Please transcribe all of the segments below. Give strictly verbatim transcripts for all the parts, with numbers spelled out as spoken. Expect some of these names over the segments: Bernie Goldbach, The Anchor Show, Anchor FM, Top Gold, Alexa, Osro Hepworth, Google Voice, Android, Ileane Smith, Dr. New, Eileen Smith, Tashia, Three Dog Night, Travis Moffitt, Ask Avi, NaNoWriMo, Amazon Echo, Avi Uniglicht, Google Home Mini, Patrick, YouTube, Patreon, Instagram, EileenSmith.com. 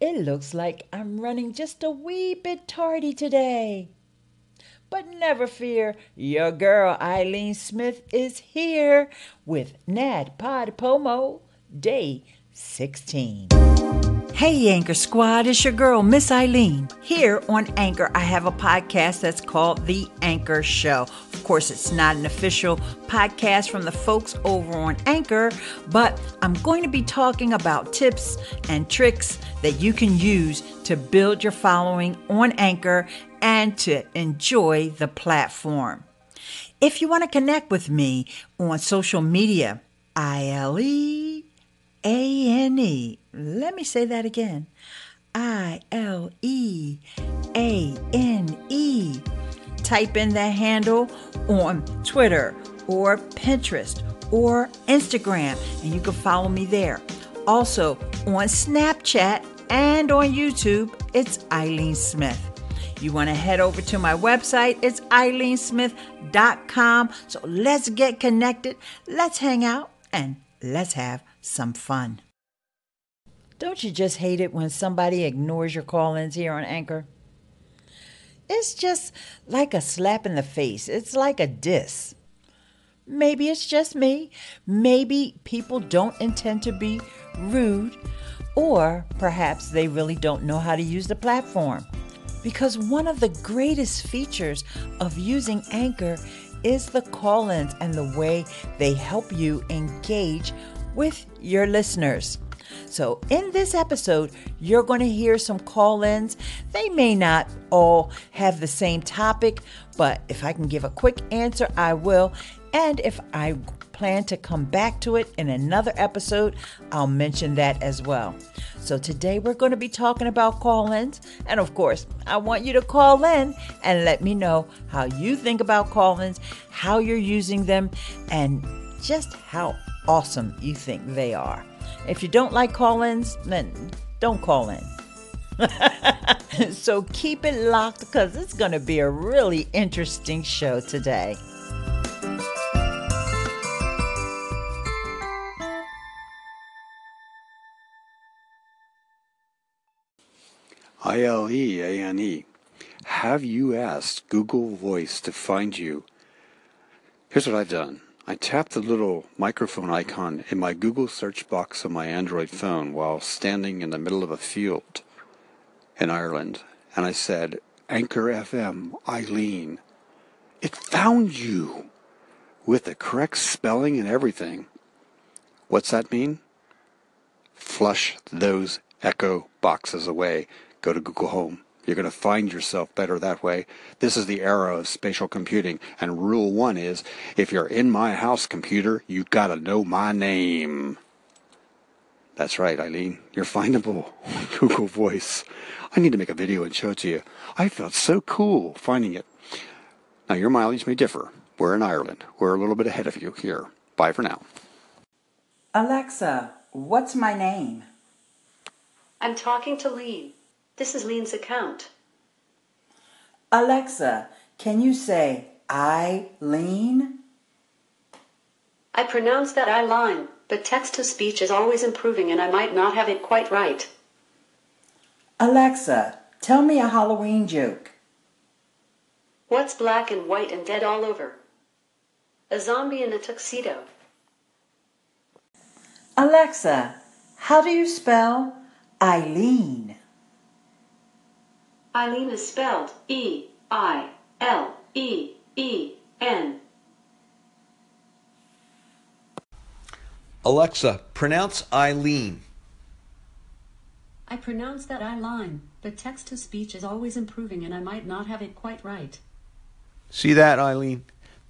It looks like I'm running just a wee bit tardy today. But never fear, your girl Ileane Smith is here with NaNoWriMo Day sixteen. Hey Anchor Squad, it's your girl Miss Ileane. Here on Anchor, I have a podcast that's called The Anchor Show. Of course, it's not an official podcast from the folks over on Anchor, but I'm going to be talking about tips and tricks that you can use to build your following on Anchor and to enjoy the platform. If you want to connect with me on social media, I L E A N E. Let me say that again. I L E A N E. Type in the handle on Twitter or Pinterest or Instagram, and you can follow me there. Also on Snapchat and on YouTube, it's Eileen Smith. You want to head over to my website, it's Eileen Smith dot com. So let's get connected, let's hang out, and let's have some fun. Don't you just hate it when somebody ignores your call-ins here on Anchor? It's just like a slap in the face. It's like a diss. Maybe it's just me. Maybe people don't intend to be rude, or perhaps they really don't know how to use the platform. Because one of the greatest features of using Anchor is the call-ins and the way they help you engage with your listeners. So in this episode, you're going to hear some call-ins. They may not all have the same topic, but if I can give a quick answer, I will. And if I plan to come back to it in another episode, I'll mention that as well. So today we're going to be talking about call-ins. And of course, I want you to call in and let me know how you think about call-ins, how you're using them, and just how awesome you think they are. If you don't like call-ins, then don't call in. So keep it locked, because it's going to be a really interesting show today. I L E A N E. Have you asked Google Voice to find you? Here's what I've done. I tapped the little microphone icon in my Google search box on my Android phone while standing in the middle of a field in Ireland, and I said, Anchor F M, Ileane. It found you with the correct spelling and everything. What's that mean? Flush those Echo boxes away. Go to Google Home. You're going to find yourself better that way. This is the era of spatial computing. And rule one is, if you're in my house, computer, you got to know my name. That's right, Ileane. You're findable on Google Voice. I need to make a video and show it to you. I felt so cool finding it. Now, your mileage may differ. We're in Ireland. We're a little bit ahead of you here. Bye for now. Alexa, what's my name? I'm talking to Lee. This is Lean's account. Alexa, can you say Ileane? I pronounce that Ileane, but text-to-speech is always improving and I might not have it quite right. Alexa, tell me a Halloween joke. What's black and white and dead all over? A zombie in a tuxedo. Alexa, how do you spell Ileane? Ileane is spelled E I L E E N. Alexa, pronounce Ileane. I pronounce that Ileane, but text-to-speech is always improving and I might not have it quite right. See that, Ileane?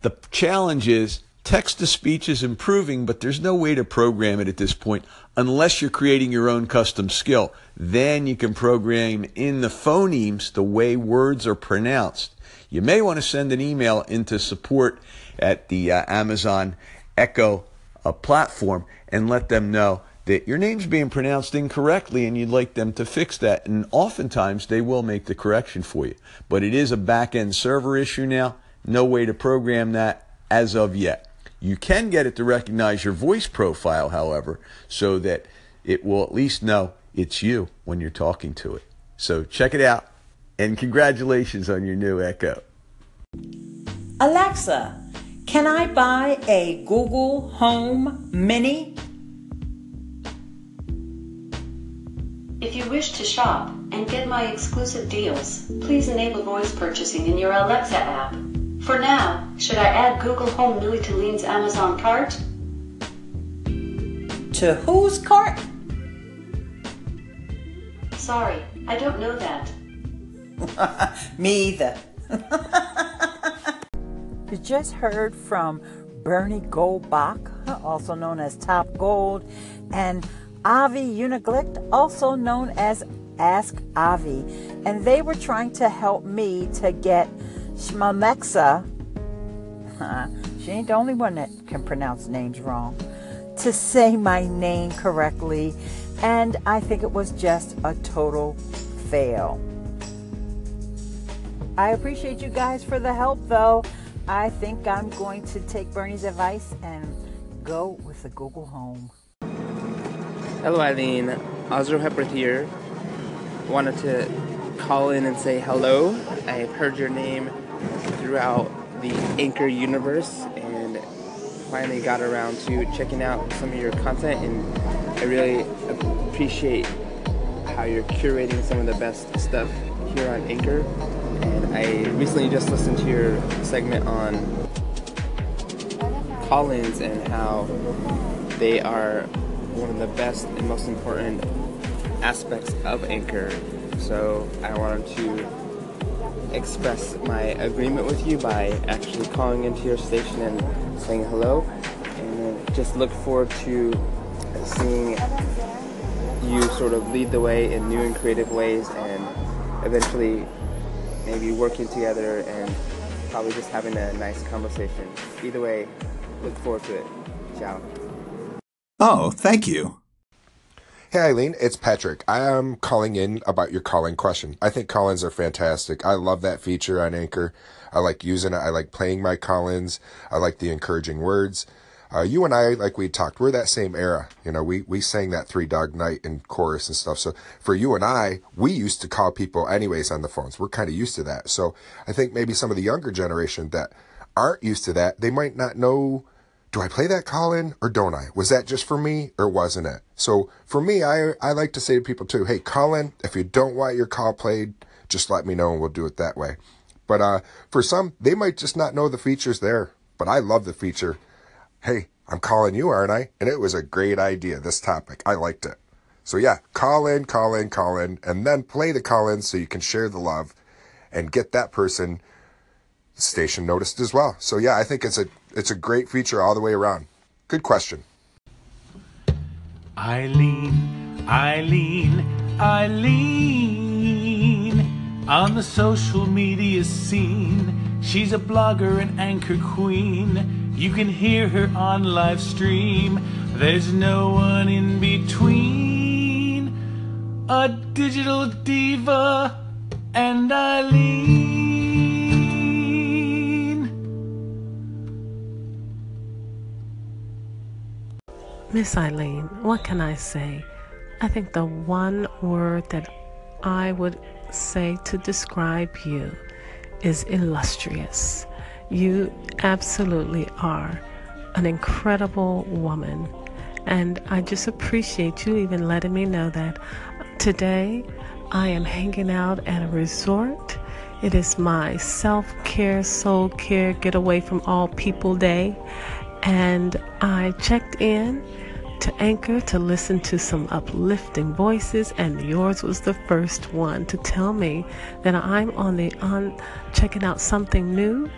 The challenge is text-to-speech is improving, but there's no way to program it at this point. Unless you're creating your own custom skill, then you can program in the phonemes the way words are pronounced. You may want to send an email into support at the uh, Amazon Echo uh, platform and let them know that your name's being pronounced incorrectly and you'd like them to fix that. And oftentimes they will make the correction for you. But it is a back-end server issue now. No way to program that as of yet. You can get it to recognize your voice profile, however, so that it will at least know it's you when you're talking to it. So check it out, and congratulations on your new Echo. Alexa, can I buy a Google Home Mini? If you wish to shop and get my exclusive deals, please enable voice purchasing in your Alexa app. For now, should I add Google Home Mini to Lean's Amazon cart? To whose cart? Sorry, I don't know that. Me either. You just heard from Bernie Goldbach, also known as Top Gold, and Avi Uniglicht, also known as Ask Avi, and they were trying to help me to get Alexa, she ain't the only one that can pronounce names wrong, to say my name correctly, and I think it was just a total fail. I appreciate you guys for the help, though. I think I'm going to take Bernie's advice and go with the Google Home. Hello, Eileen. Osro Hepworth here. Wanted to call in and say hello. I have heard your name throughout the Anchor universe and finally got around to checking out some of your content, and I really appreciate how you're curating some of the best stuff here on Anchor. And I recently just listened to your segment on call-ins and how they are one of the best and most important aspects of Anchor. So I wanted to express my agreement with you by actually calling into your station and saying hello, and just look forward to seeing you sort of lead the way in new and creative ways, and eventually maybe working together and probably just having a nice conversation. Either way, look forward to it. Ciao. Oh, thank you. Hey, Eileen, it's Patrick. I am calling in about your call-in question. I think call-ins are fantastic. I love that feature on Anchor. I like using it. I like playing my call-ins. I like the encouraging words. Uh, you and I, like we talked, we're that same era. You know, we, we sang that Three Dog Night and chorus and stuff. So for you and I, we used to call people anyways on the phones. We're kind of used to that. So I think maybe some of the younger generation that aren't used to that, they might not know, do I play that call in or don't I? Was that just for me or wasn't it? So for me, I I like to say to people too, hey, call in. If you don't want your call played, just let me know and we'll do it that way. But uh, for some, they might just not know the features there. But I love the feature. Hey, I'm calling you, aren't I? And it was a great idea, this topic. I liked it. So yeah, call in, call in, call in, and then play the call in so you can share the love and get that person station noticed as well. So yeah, I think it's a It's a great feature all the way around. Good question. Eileen, Eileen, Eileen. On the social media scene, she's a blogger and anchor queen. You can hear her on live stream. There's no one in between. A digital diva and Eileen. Miss Eileen, what can I say? I think the one word that I would say to describe you is illustrious. You absolutely are an incredible woman. And I just appreciate you even letting me know that today I am hanging out at a resort. It is my self-care, soul care, get away from all people day. And I checked in to Anchor to listen to some uplifting voices, and yours was the first one to tell me that I'm on the on checking out something new.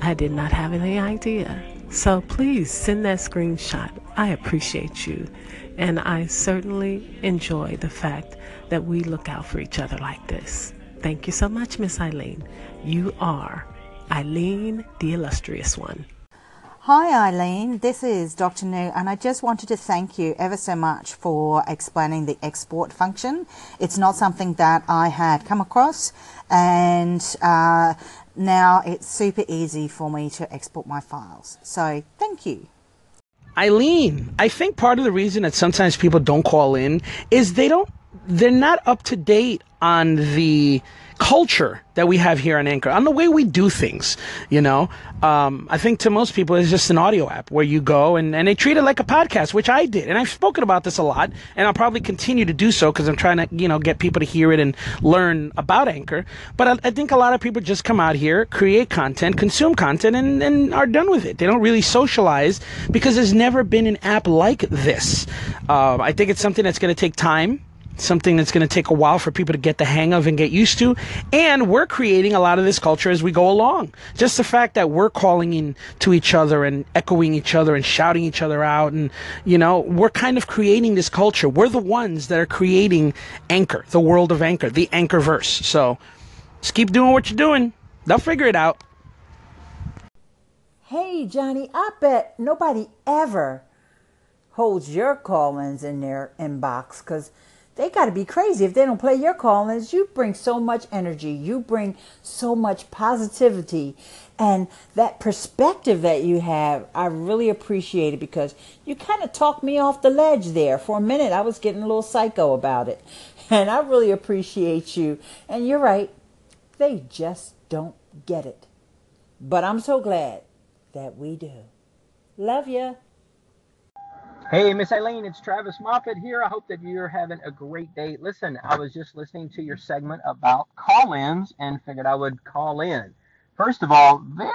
I did not have any idea. So please send that screenshot. I appreciate you, and I certainly enjoy the fact that we look out for each other like this. Thank you so much, Miss Eileen. You are Eileen, the illustrious one. Hi Eileen, this is Doctor New, and I just wanted to thank you ever so much for explaining the export function. It's not something that I had come across, and uh, now it's super easy for me to export my files. So thank you. Eileen, I think part of the reason that sometimes people don't call in is they don't, they're not up to date on the culture that we have here on Anchor, on the way we do things, you know. Um, I think to most people it's just an audio app where you go and, and they treat it like a podcast, which I did. And I've spoken about this a lot, and I'll probably continue to do so because I'm trying to, you know, get people to hear it and learn about Anchor. But I, I think a lot of people just come out here, create content, consume content, and, and are done with it. They don't really socialize because there's never been an app like this. Uh, I think it's something that's going to take time. Something that's going to take a while for people to get the hang of and get used to. And we're creating a lot of this culture as we go along. Just the fact that we're calling in to each other and echoing each other and shouting each other out. And, you know, we're kind of creating this culture. We're the ones that are creating Anchor, the world of Anchor, the Anchorverse. So just keep doing what you're doing. They'll figure it out. Hey, Johnny, I bet nobody ever holds your call-ins in their inbox because they got to be crazy if they don't play your call-ins. You bring so much energy. You bring so much positivity. And that perspective that you have, I really appreciate it because you kind of talked me off the ledge there. For a minute, I was getting a little psycho about it. And I really appreciate you. And you're right. They just don't get it. But I'm so glad that we do. Love ya. Hey, Miss Eileen, it's Travis Moffitt here. I hope that you're having a great day. Listen, I was just listening to your segment about call-ins and figured I would call in. First of all, very,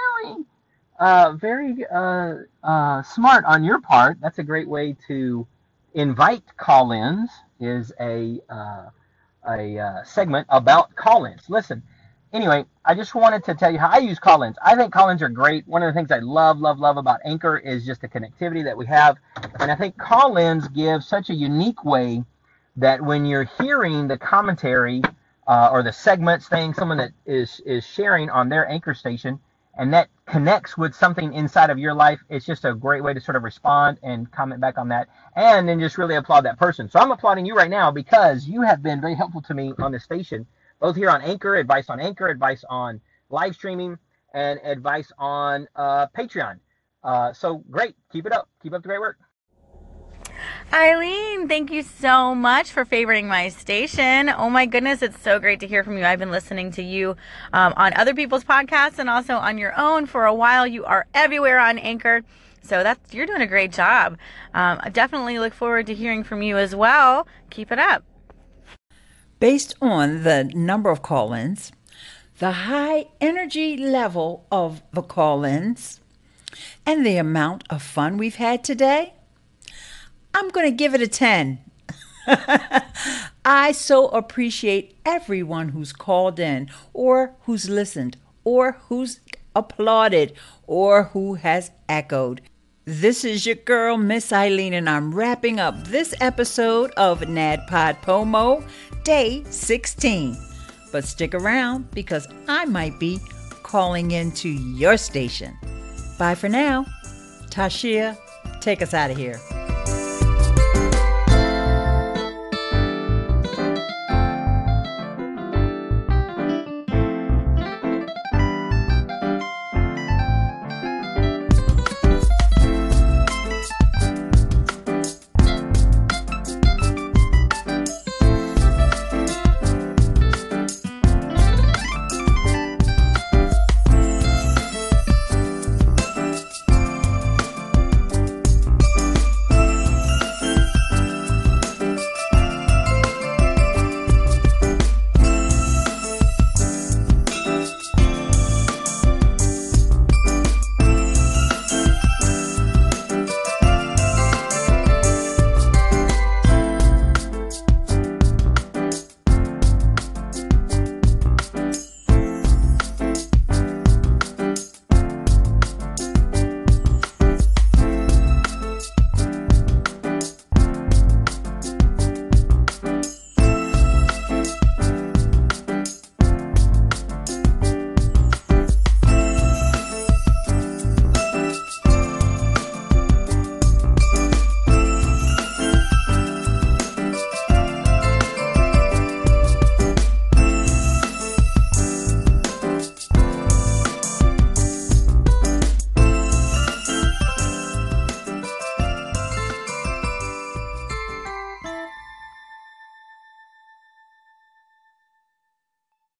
uh, very uh, uh, smart on your part. That's a great way to invite call-ins is a, uh, a uh, segment about call-ins. Listen, anyway, I just wanted to tell you how I use call-ins. I think call-ins are great. One of the things I love, love, love about Anchor is just the connectivity that we have. And I think call-ins give such a unique way that when you're hearing the commentary uh, or the segments thing, someone that is, is sharing on their Anchor station, and that connects with something inside of your life, it's just a great way to sort of respond and comment back on that and then just really applaud that person. So I'm applauding you right now because you have been very helpful to me on this station. Both here on Anchor, advice on Anchor, advice on live streaming, and advice on uh, Patreon. Uh, so great. Keep it up. Keep up the great work. Eileen, thank you so much for favoring my station. Oh my goodness, it's so great to hear from you. I've been listening to you um, on other people's podcasts and also on your own for a while. You are everywhere on Anchor. So that's you're doing a great job. Um, I definitely look forward to hearing from you as well. Keep it up. Based on the number of call-ins, the high energy level of the call-ins, and the amount of fun we've had today, I'm going to give it a ten. I so appreciate everyone who's called in, or who's listened, or who's applauded, or who has echoed. This is your girl, Miss Eileen, and I'm wrapping up this episode of Nad Pod Pomo, Day sixteen. But stick around because I might be calling into your station. Bye for now. Tashia, take us out of here.